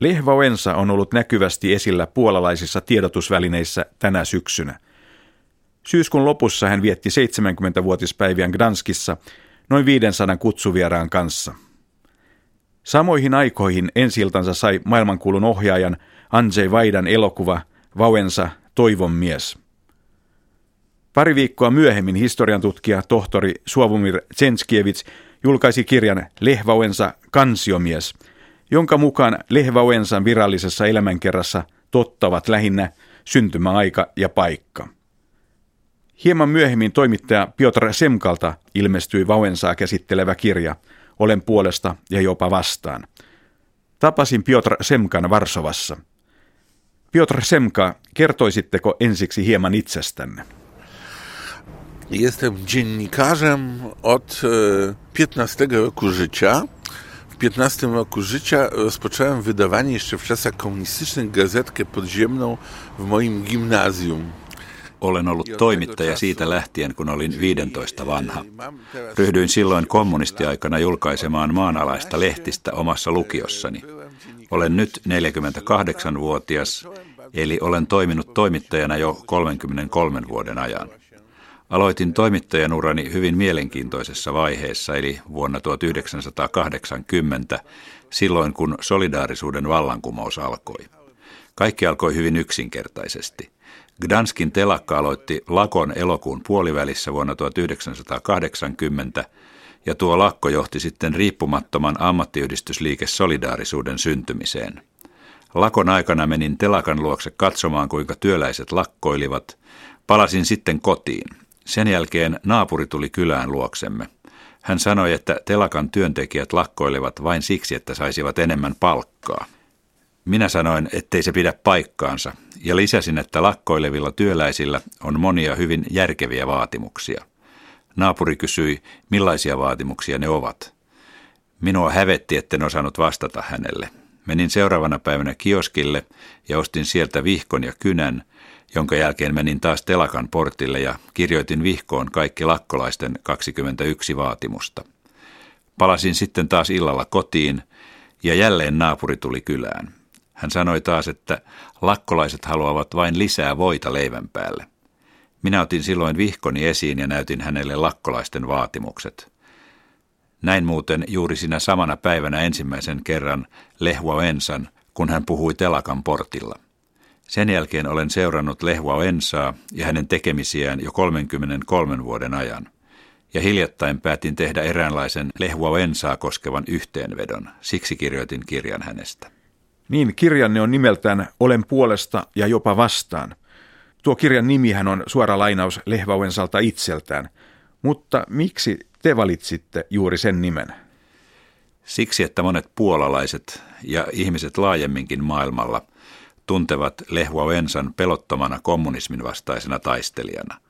Lech Wałęsa on ollut näkyvästi esillä puolalaisissa tiedotusvälineissä tänä syksynä. Syyskuun lopussa hän vietti 70-vuotispäiviään Gdanskissa noin 500 kutsuvieraan kanssa. Samoihin aikoihin ensi-iltansa sai maailmankuulun ohjaajan Andrzej Wajdan elokuva Wałęsa, toivon mies. Pari viikkoa myöhemmin historiantutkija tohtori Sławomir Cenckiewicz julkaisi kirjan Lech Wałęsa, kansiomies, jonka mukaan Lech Wałęsan virallisessa elämänkerrassa tottavat lähinnä syntymäaika ja paikka. Hieman myöhemmin toimittaja Piotr Semkalta ilmestyi Wałęsaa käsittelevä kirja Olen puolesta ja jopa vastaan. Tapasin Piotr Semkan Varsovassa. Piotr Semka, kertoisitteko ensiksi hieman itsestänne? Jestem dziennikarzem od 15 roku życia. W 15 roku życia rozpocząłem wydawanie jeszcze w czasach komunistycznych gazetkę podziemną w moim gimnazjum. Olen ollut toimittaja siitä lähtien, kun olin 15 vanha. Ryhdyin silloin kommunistiaikana julkaisemaan maanalaista lehtistä omassa lukiossani. Olen nyt 48-vuotias, eli olen toiminut toimittajana jo 33 vuoden ajan. Aloitin toimittajan urani hyvin mielenkiintoisessa vaiheessa, eli vuonna 1980, silloin kun solidaarisuuden vallankumous alkoi. Kaikki alkoi hyvin yksinkertaisesti. Gdanskin telakka aloitti lakon elokuun puolivälissä vuonna 1980, ja tuo lakko johti sitten riippumattoman ammattiyhdistysliike Solidaarisuuden syntymiseen. Lakon aikana menin telakan luokse katsomaan, kuinka työläiset lakkoilivat. Palasin sitten kotiin. Sen jälkeen naapuri tuli kylään luoksemme. Hän sanoi, että telakan työntekijät lakkoilevat vain siksi, että saisivat enemmän palkkaa. Minä sanoin, ettei se pidä paikkaansa, ja lisäsin, että lakkoilevilla työläisillä on monia hyvin järkeviä vaatimuksia. Naapuri kysyi, millaisia vaatimuksia ne ovat. Minua hävetti, etten osannut vastata hänelle. Menin seuraavana päivänä kioskille ja ostin sieltä vihkon ja kynän, jonka jälkeen menin taas telakan portille ja kirjoitin vihkoon kaikki lakkolaisten 21 vaatimusta. Palasin sitten taas illalla kotiin, ja jälleen naapuri tuli kylään. Hän sanoi taas, että lakkolaiset haluavat vain lisää voita leivän päälle. Minä otin silloin vihkoni esiin ja näytin hänelle lakkolaisten vaatimukset. Näin muuten juuri sinä samana päivänä ensimmäisen kerran Lech Wałęsan, kun hän puhui telakan portilla. Sen jälkeen olen seurannut Lech Wałęsaa ja hänen tekemisiään jo 33 vuoden ajan. Ja hiljattain päätin tehdä eräänlaisen Lech Wałęsaa koskevan yhteenvedon. Siksi kirjoitin kirjan hänestä. Niin, kirjanne on nimeltään Olen puolesta ja jopa vastaan. Tuo kirjan nimihän on suora lainaus Lech Wałęsalta itseltään. Mutta miksi te valitsitte juuri sen nimen? Siksi, että monet puolalaiset ja ihmiset laajemminkin maailmalla tuntevat Lech Wałęsan pelottomana kommunismin vastaisena taistelijana.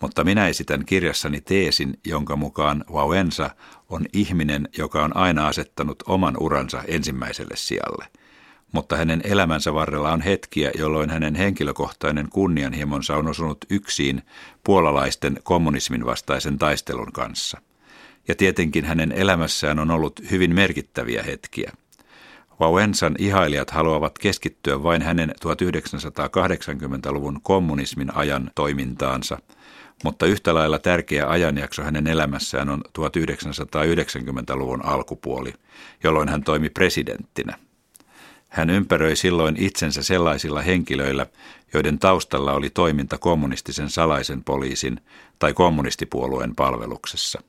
Mutta minä esitän kirjassani teesin, jonka mukaan Wałęsa on ihminen, joka on aina asettanut oman uransa ensimmäiselle sijalle. Mutta hänen elämänsä varrella on hetkiä, jolloin hänen henkilökohtainen kunnianhimonsa on osunut yksin puolalaisten kommunismin vastaisen taistelun kanssa. Ja tietenkin hänen elämässään on ollut hyvin merkittäviä hetkiä. Wałęsan ihailijat haluavat keskittyä vain hänen 1980-luvun kommunismin ajan toimintaansa, mutta yhtä lailla tärkeä ajanjakso hänen elämässään on 1990-luvun alkupuoli, jolloin hän toimi presidenttinä. Hän ympäröi silloin itsensä sellaisilla henkilöillä, joiden taustalla oli toiminta kommunistisen salaisen poliisin tai kommunistipuolueen palveluksessa.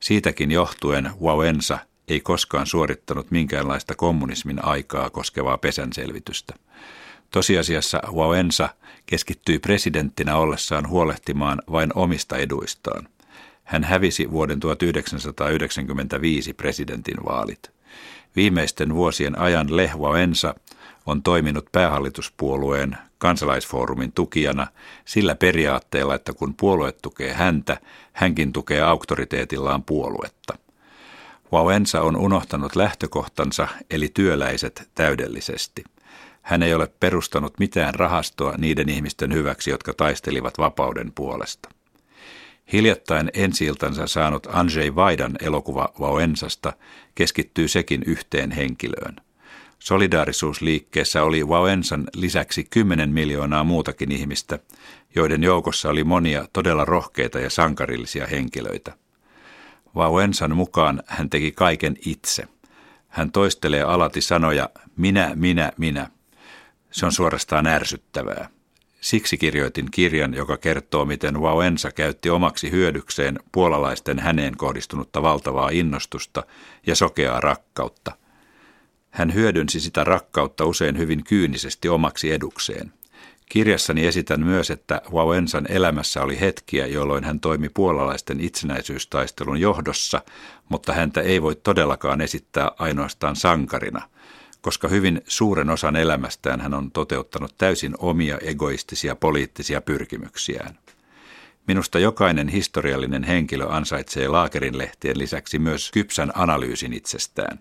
Siitäkin johtuen Wałęsa ei koskaan suorittanut minkäänlaista kommunismin aikaa koskevaa pesänselvitystä. Tosiasiassa Wałęsa keskittyi presidenttinä ollessaan huolehtimaan vain omista eduistaan. Hän hävisi vuoden 1995 presidentinvaalit. Viimeisten vuosien ajan Lech Wałęsa on toiminut päähallituspuolueen kansalaisfoorumin tukijana sillä periaatteella, että kun puolue tukee häntä, hänkin tukee auktoriteetillaan puoluetta. Wałęsa on unohtanut lähtökohtansa eli työläiset täydellisesti. Hän ei ole perustanut mitään rahastoa niiden ihmisten hyväksi, jotka taistelivat vapauden puolesta. Hiljattain ensi-iltansa saanut Andrzej Wajdan elokuva Wałęsasta keskittyy sekin yhteen henkilöön. Solidaarisuusliikkeessä oli Wałęsan lisäksi 10 miljoonaa muutakin ihmistä, joiden joukossa oli monia todella rohkeita ja sankarillisia henkilöitä. Wałęsan mukaan hän teki kaiken itse. Hän toistelee alati sanoja minä, minä. Se on suorastaan ärsyttävää. Siksi kirjoitin kirjan, joka kertoo, miten Wałęsa käytti omaksi hyödykseen puolalaisten häneen kohdistunutta valtavaa innostusta ja sokeaa rakkautta. Hän hyödynsi sitä rakkautta usein hyvin kyynisesti omaksi edukseen. Kirjassani esitän myös, että Wałęsan elämässä oli hetkiä, jolloin hän toimi puolalaisten itsenäisyystaistelun johdossa, mutta häntä ei voi todellakaan esittää ainoastaan sankarina, koska hyvin suuren osan elämästään hän on toteuttanut täysin omia egoistisia poliittisia pyrkimyksiään. Minusta jokainen historiallinen henkilö ansaitsee laakerinlehtien lisäksi myös kypsän analyysin itsestään.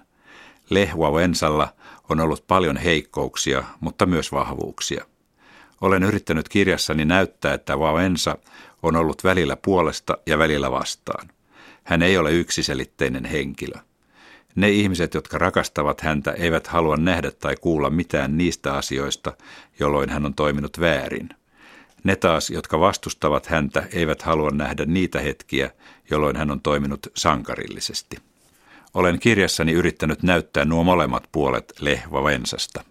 Lech Wałęsalla on ollut paljon heikkouksia, mutta myös vahvuuksia. Olen yrittänyt kirjassani näyttää, että Wałęsa on ollut välillä puolesta ja välillä vastaan. Hän ei ole yksiselitteinen henkilö. Ne ihmiset, jotka rakastavat häntä, eivät halua nähdä tai kuulla mitään niistä asioista, jolloin hän on toiminut väärin. Ne taas, jotka vastustavat häntä, eivät halua nähdä niitä hetkiä, jolloin hän on toiminut sankarillisesti. Olen kirjassani yrittänyt näyttää nuo molemmat puolet Lech Wałęsasta.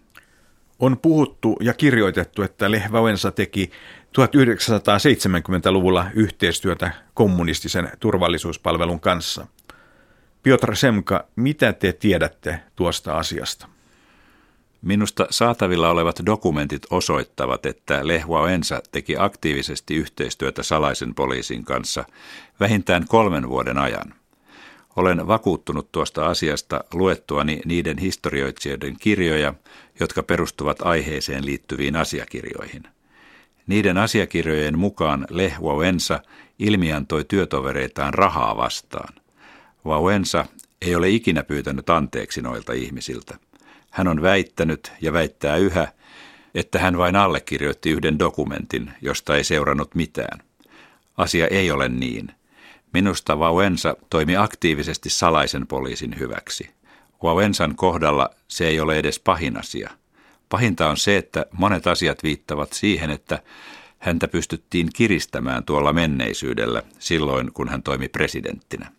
On puhuttu ja kirjoitettu, että Lech Wałęsa teki 1970-luvulla yhteistyötä kommunistisen turvallisuuspalvelun kanssa. Piotr Semka, mitä te tiedätte tuosta asiasta? Minusta saatavilla olevat dokumentit osoittavat, että Lech Wałęsa teki aktiivisesti yhteistyötä salaisen poliisin kanssa vähintään 3 vuoden ajan. Olen vakuuttunut tuosta asiasta luettuani niiden historioitsijoiden kirjoja, jotka perustuvat aiheeseen liittyviin asiakirjoihin. Niiden asiakirjojen mukaan Lech Wałęsa ilmiantoi työtovereitaan rahaa vastaan. Wałęsa ei ole ikinä pyytänyt anteeksi noilta ihmisiltä. Hän on väittänyt ja väittää yhä, että hän vain allekirjoitti yhden dokumentin, josta ei seurannut mitään. Asia ei ole niin. Minusta Wałęsa toimi aktiivisesti salaisen poliisin hyväksi. Wałęsan kohdalla se ei ole edes pahin asia. Pahinta on se, että monet asiat viittavat siihen, että häntä pystyttiin kiristämään tuolla menneisyydellä silloin, kun hän toimi presidenttinä.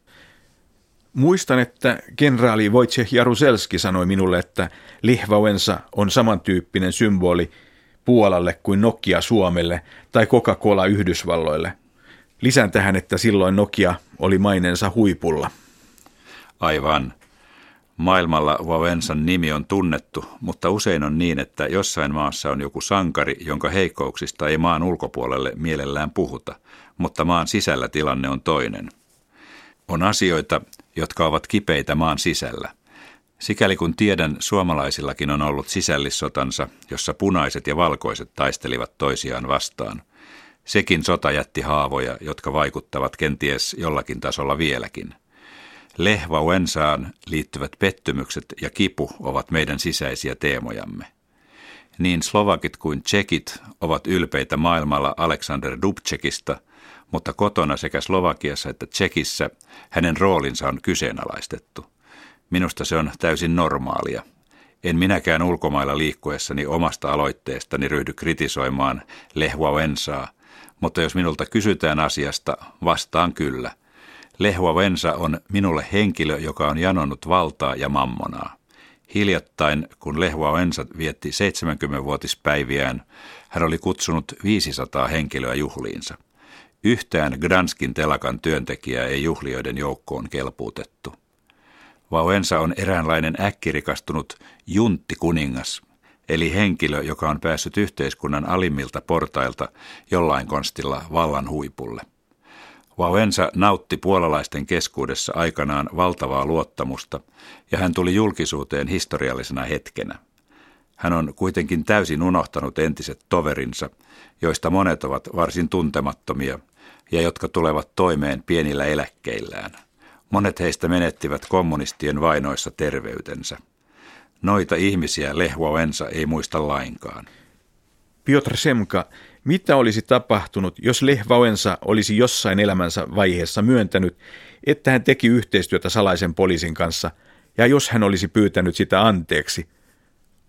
Muistan, että kenraali Wojciech Jaruzelski sanoi minulle, että Lech Wałęsa on samantyyppinen symboli Puolalle kuin Nokia Suomelle tai Coca-Cola Yhdysvalloille. Lisään tähän, että silloin Nokia oli maineensa huipulla. Aivan. Maailmalla Wałęsan nimi on tunnettu, mutta usein on niin, että jossain maassa on joku sankari, jonka heikkouksista ei maan ulkopuolelle mielellään puhuta, mutta maan sisällä tilanne on toinen. On asioita, jotka ovat kipeitä maan sisällä. Sikäli kun tiedän, suomalaisillakin on ollut sisällissotansa, jossa punaiset ja valkoiset taistelivat toisiaan vastaan. Sekin sota jätti haavoja, jotka vaikuttavat kenties jollakin tasolla vieläkin. Lech Wałęsaan liittyvät pettymykset ja kipu ovat meidän sisäisiä teemojamme. Niin slovakit kuin tsekit ovat ylpeitä maailmalla Aleksander Dubčekista, mutta kotona sekä Slovakiassa että Tšekissä hänen roolinsa on kyseenalaistettu. Minusta se on täysin normaalia. En minäkään ulkomailla liikkuessani omasta aloitteestani ryhdy kritisoimaan Lech Wałęsaa, mutta jos minulta kysytään asiasta, vastaan kyllä. Lech Wałęsa on minulle henkilö, joka on janonnut valtaa ja mammonaa. Hiljattain, kun Lech Wałęsa vietti 70-vuotispäiviään, hän oli kutsunut 500 henkilöä juhliinsa. Yhtään Gdanskin telakan työntekijää ei juhlijoiden joukkoon kelpuutettu. Wałęsa on eräänlainen äkkirikastunut junttikuningas, eli henkilö, joka on päässyt yhteiskunnan alimmilta portailta jollain konstilla vallan huipulle. Wałęsa nautti puolalaisten keskuudessa aikanaan valtavaa luottamusta ja hän tuli julkisuuteen historiallisena hetkenä. Hän on kuitenkin täysin unohtanut entiset toverinsa, joista monet ovat varsin tuntemattomia ja jotka tulevat toimeen pienillä eläkkeillään. Monet heistä menettivät kommunistien vainoissa terveytensä. Noita ihmisiä Lech Wałęsa ei muista lainkaan. Piotr Semka, mitä olisi tapahtunut, jos Lech Wałęsa olisi jossain elämänsä vaiheessa myöntänyt, että hän teki yhteistyötä salaisen poliisin kanssa ja jos hän olisi pyytänyt sitä anteeksi?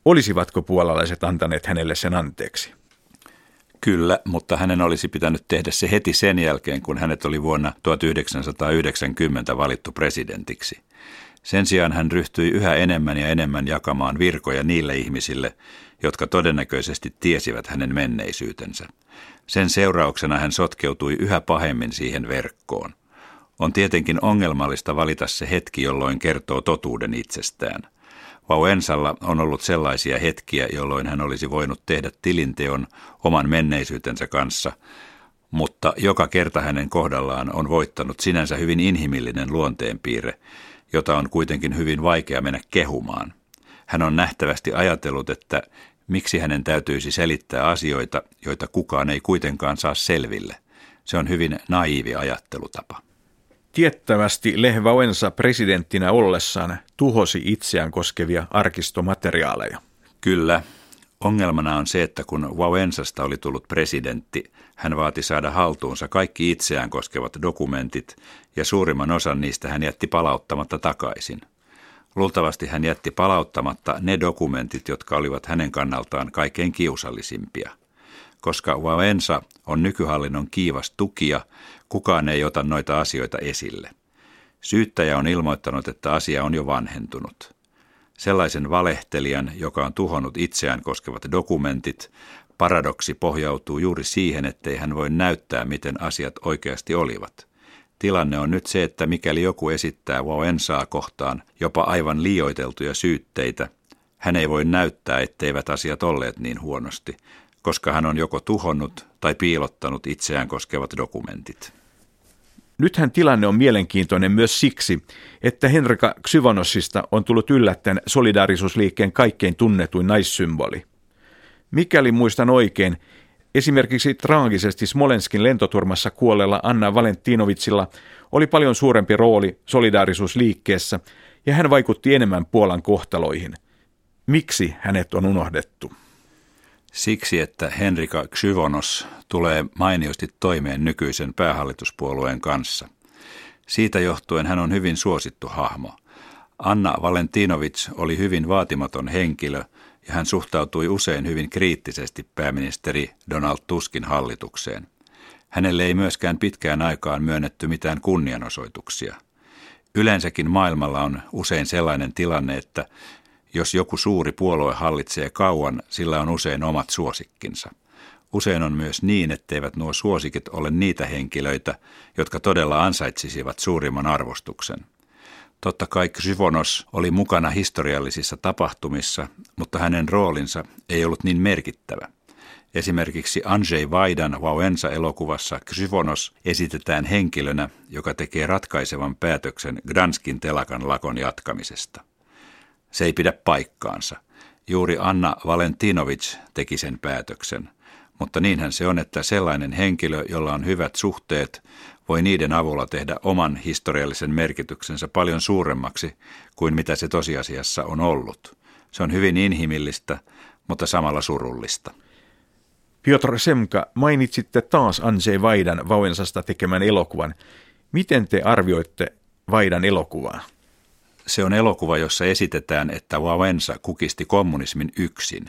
Olisivatko puolalaiset antaneet hänelle sen anteeksi? Kyllä, mutta hänen olisi pitänyt tehdä se heti sen jälkeen, kun hänet oli vuonna 1990 valittu presidentiksi. Sen sijaan hän ryhtyi yhä enemmän ja enemmän jakamaan virkoja niille ihmisille, jotka todennäköisesti tiesivät hänen menneisyytensä. Sen seurauksena hän sotkeutui yhä pahemmin siihen verkkoon. On tietenkin ongelmallista valita se hetki, jolloin kertoo totuuden itsestään. Wałęsalla on ollut sellaisia hetkiä, jolloin hän olisi voinut tehdä tilinteon oman menneisyytensä kanssa, mutta joka kerta hänen kohdallaan on voittanut sinänsä hyvin inhimillinen luonteenpiirre, jota on kuitenkin hyvin vaikea mennä kehumaan. Hän on nähtävästi ajatellut, että miksi hänen täytyisi selittää asioita, joita kukaan ei kuitenkaan saa selville. Se on hyvin naiivi ajattelutapa. Tiettävästi Lech Wałęsa presidenttinä ollessaan tuhosi itseään koskevia arkistomateriaaleja. Kyllä. Ongelmana on se, että kun Wałęsasta oli tullut presidentti, hän vaati saada haltuunsa kaikki itseään koskevat dokumentit, ja suurimman osan niistä hän jätti palauttamatta takaisin. Luultavasti hän jätti palauttamatta ne dokumentit, jotka olivat hänen kannaltaan kaikkein kiusallisimpia. Koska Wałęsa on nykyhallinnon kiivas tukija, kukaan ei ota noita asioita esille. Syyttäjä on ilmoittanut, että asia on jo vanhentunut. Sellaisen valehtelijan, joka on tuhonnut itseään koskevat dokumentit, paradoksi pohjautuu juuri siihen, ettei hän voi näyttää, miten asiat oikeasti olivat. Tilanne on nyt se, että mikäli joku esittää Wałęsaa kohtaan jopa aivan liioiteltuja syytteitä, hän ei voi näyttää, etteivät asiat olleet niin huonosti, koska hän on joko tuhonnut tai piilottanut itseään koskevat dokumentit. Nythän tilanne on mielenkiintoinen myös siksi, että Henryka Krzywonosista on tullut yllättäen solidaarisuusliikkeen kaikkein tunnetuin naissymboli. Mikäli muistan oikein, esimerkiksi traagisesti Smolenskin lentoturmassa kuolleella Anna Valentinovichilla oli paljon suurempi rooli solidaarisuusliikkeessä ja hän vaikutti enemmän Puolan kohtaloihin. Miksi hänet on unohdettu? Siksi, että Henryka Krzywonos tulee mainiosti toimeen nykyisen päähallituspuolueen kanssa. Siitä johtuen hän on hyvin suosittu hahmo. Anna Walentynowicz oli hyvin vaatimaton henkilö ja hän suhtautui usein hyvin kriittisesti pääministeri Donald Tuskin hallitukseen. Hänelle ei myöskään pitkään aikaan myönnetty mitään kunnianosoituksia. Yleensäkin maailmalla on usein sellainen tilanne, että jos joku suuri puolue hallitsee kauan, sillä on usein omat suosikkinsa. Usein on myös niin, etteivät nuo suosikit ole niitä henkilöitä, jotka todella ansaitsisivat suurimman arvostuksen. Totta kai Krzywonos oli mukana historiallisissa tapahtumissa, mutta hänen roolinsa ei ollut niin merkittävä. Esimerkiksi Andrzej Wajdan Wałęsa-elokuvassa Krzywonos esitetään henkilönä, joka tekee ratkaisevan päätöksen Gdanskin telakan lakon jatkamisesta. Se ei pidä paikkaansa. Juuri Anna Walentynowicz teki sen päätöksen. Mutta niinhän se on, että sellainen henkilö, jolla on hyvät suhteet, voi niiden avulla tehdä oman historiallisen merkityksensä paljon suuremmaksi kuin mitä se tosiasiassa on ollut. Se on hyvin inhimillistä, mutta samalla surullista. Piotr Semka, mainitsitte taas Andrzej Wajdan Wałęsasta tekemän elokuvan. Miten te arvioitte Wajdan elokuvaa? Se on elokuva, jossa esitetään, että Wałęsa kukisti kommunismin yksin.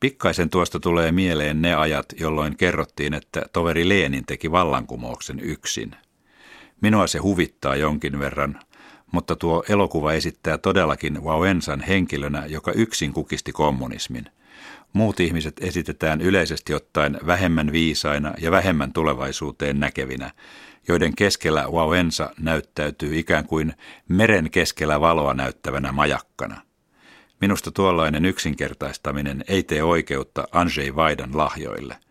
Pikkaisen tuosta tulee mieleen ne ajat, jolloin kerrottiin, että toveri Lenin teki vallankumouksen yksin. Minua se huvittaa jonkin verran, mutta tuo elokuva esittää todellakin Wałęsan henkilönä, joka yksin kukisti kommunismin. Muut ihmiset esitetään yleisesti ottaen vähemmän viisaina ja vähemmän tulevaisuuteen näkevinä, joiden keskellä Wałęsa näyttäytyy ikään kuin meren keskellä valoa näyttävänä majakkana. Minusta tuollainen yksinkertaistaminen ei tee oikeutta Andrzej Wajdan lahjoille.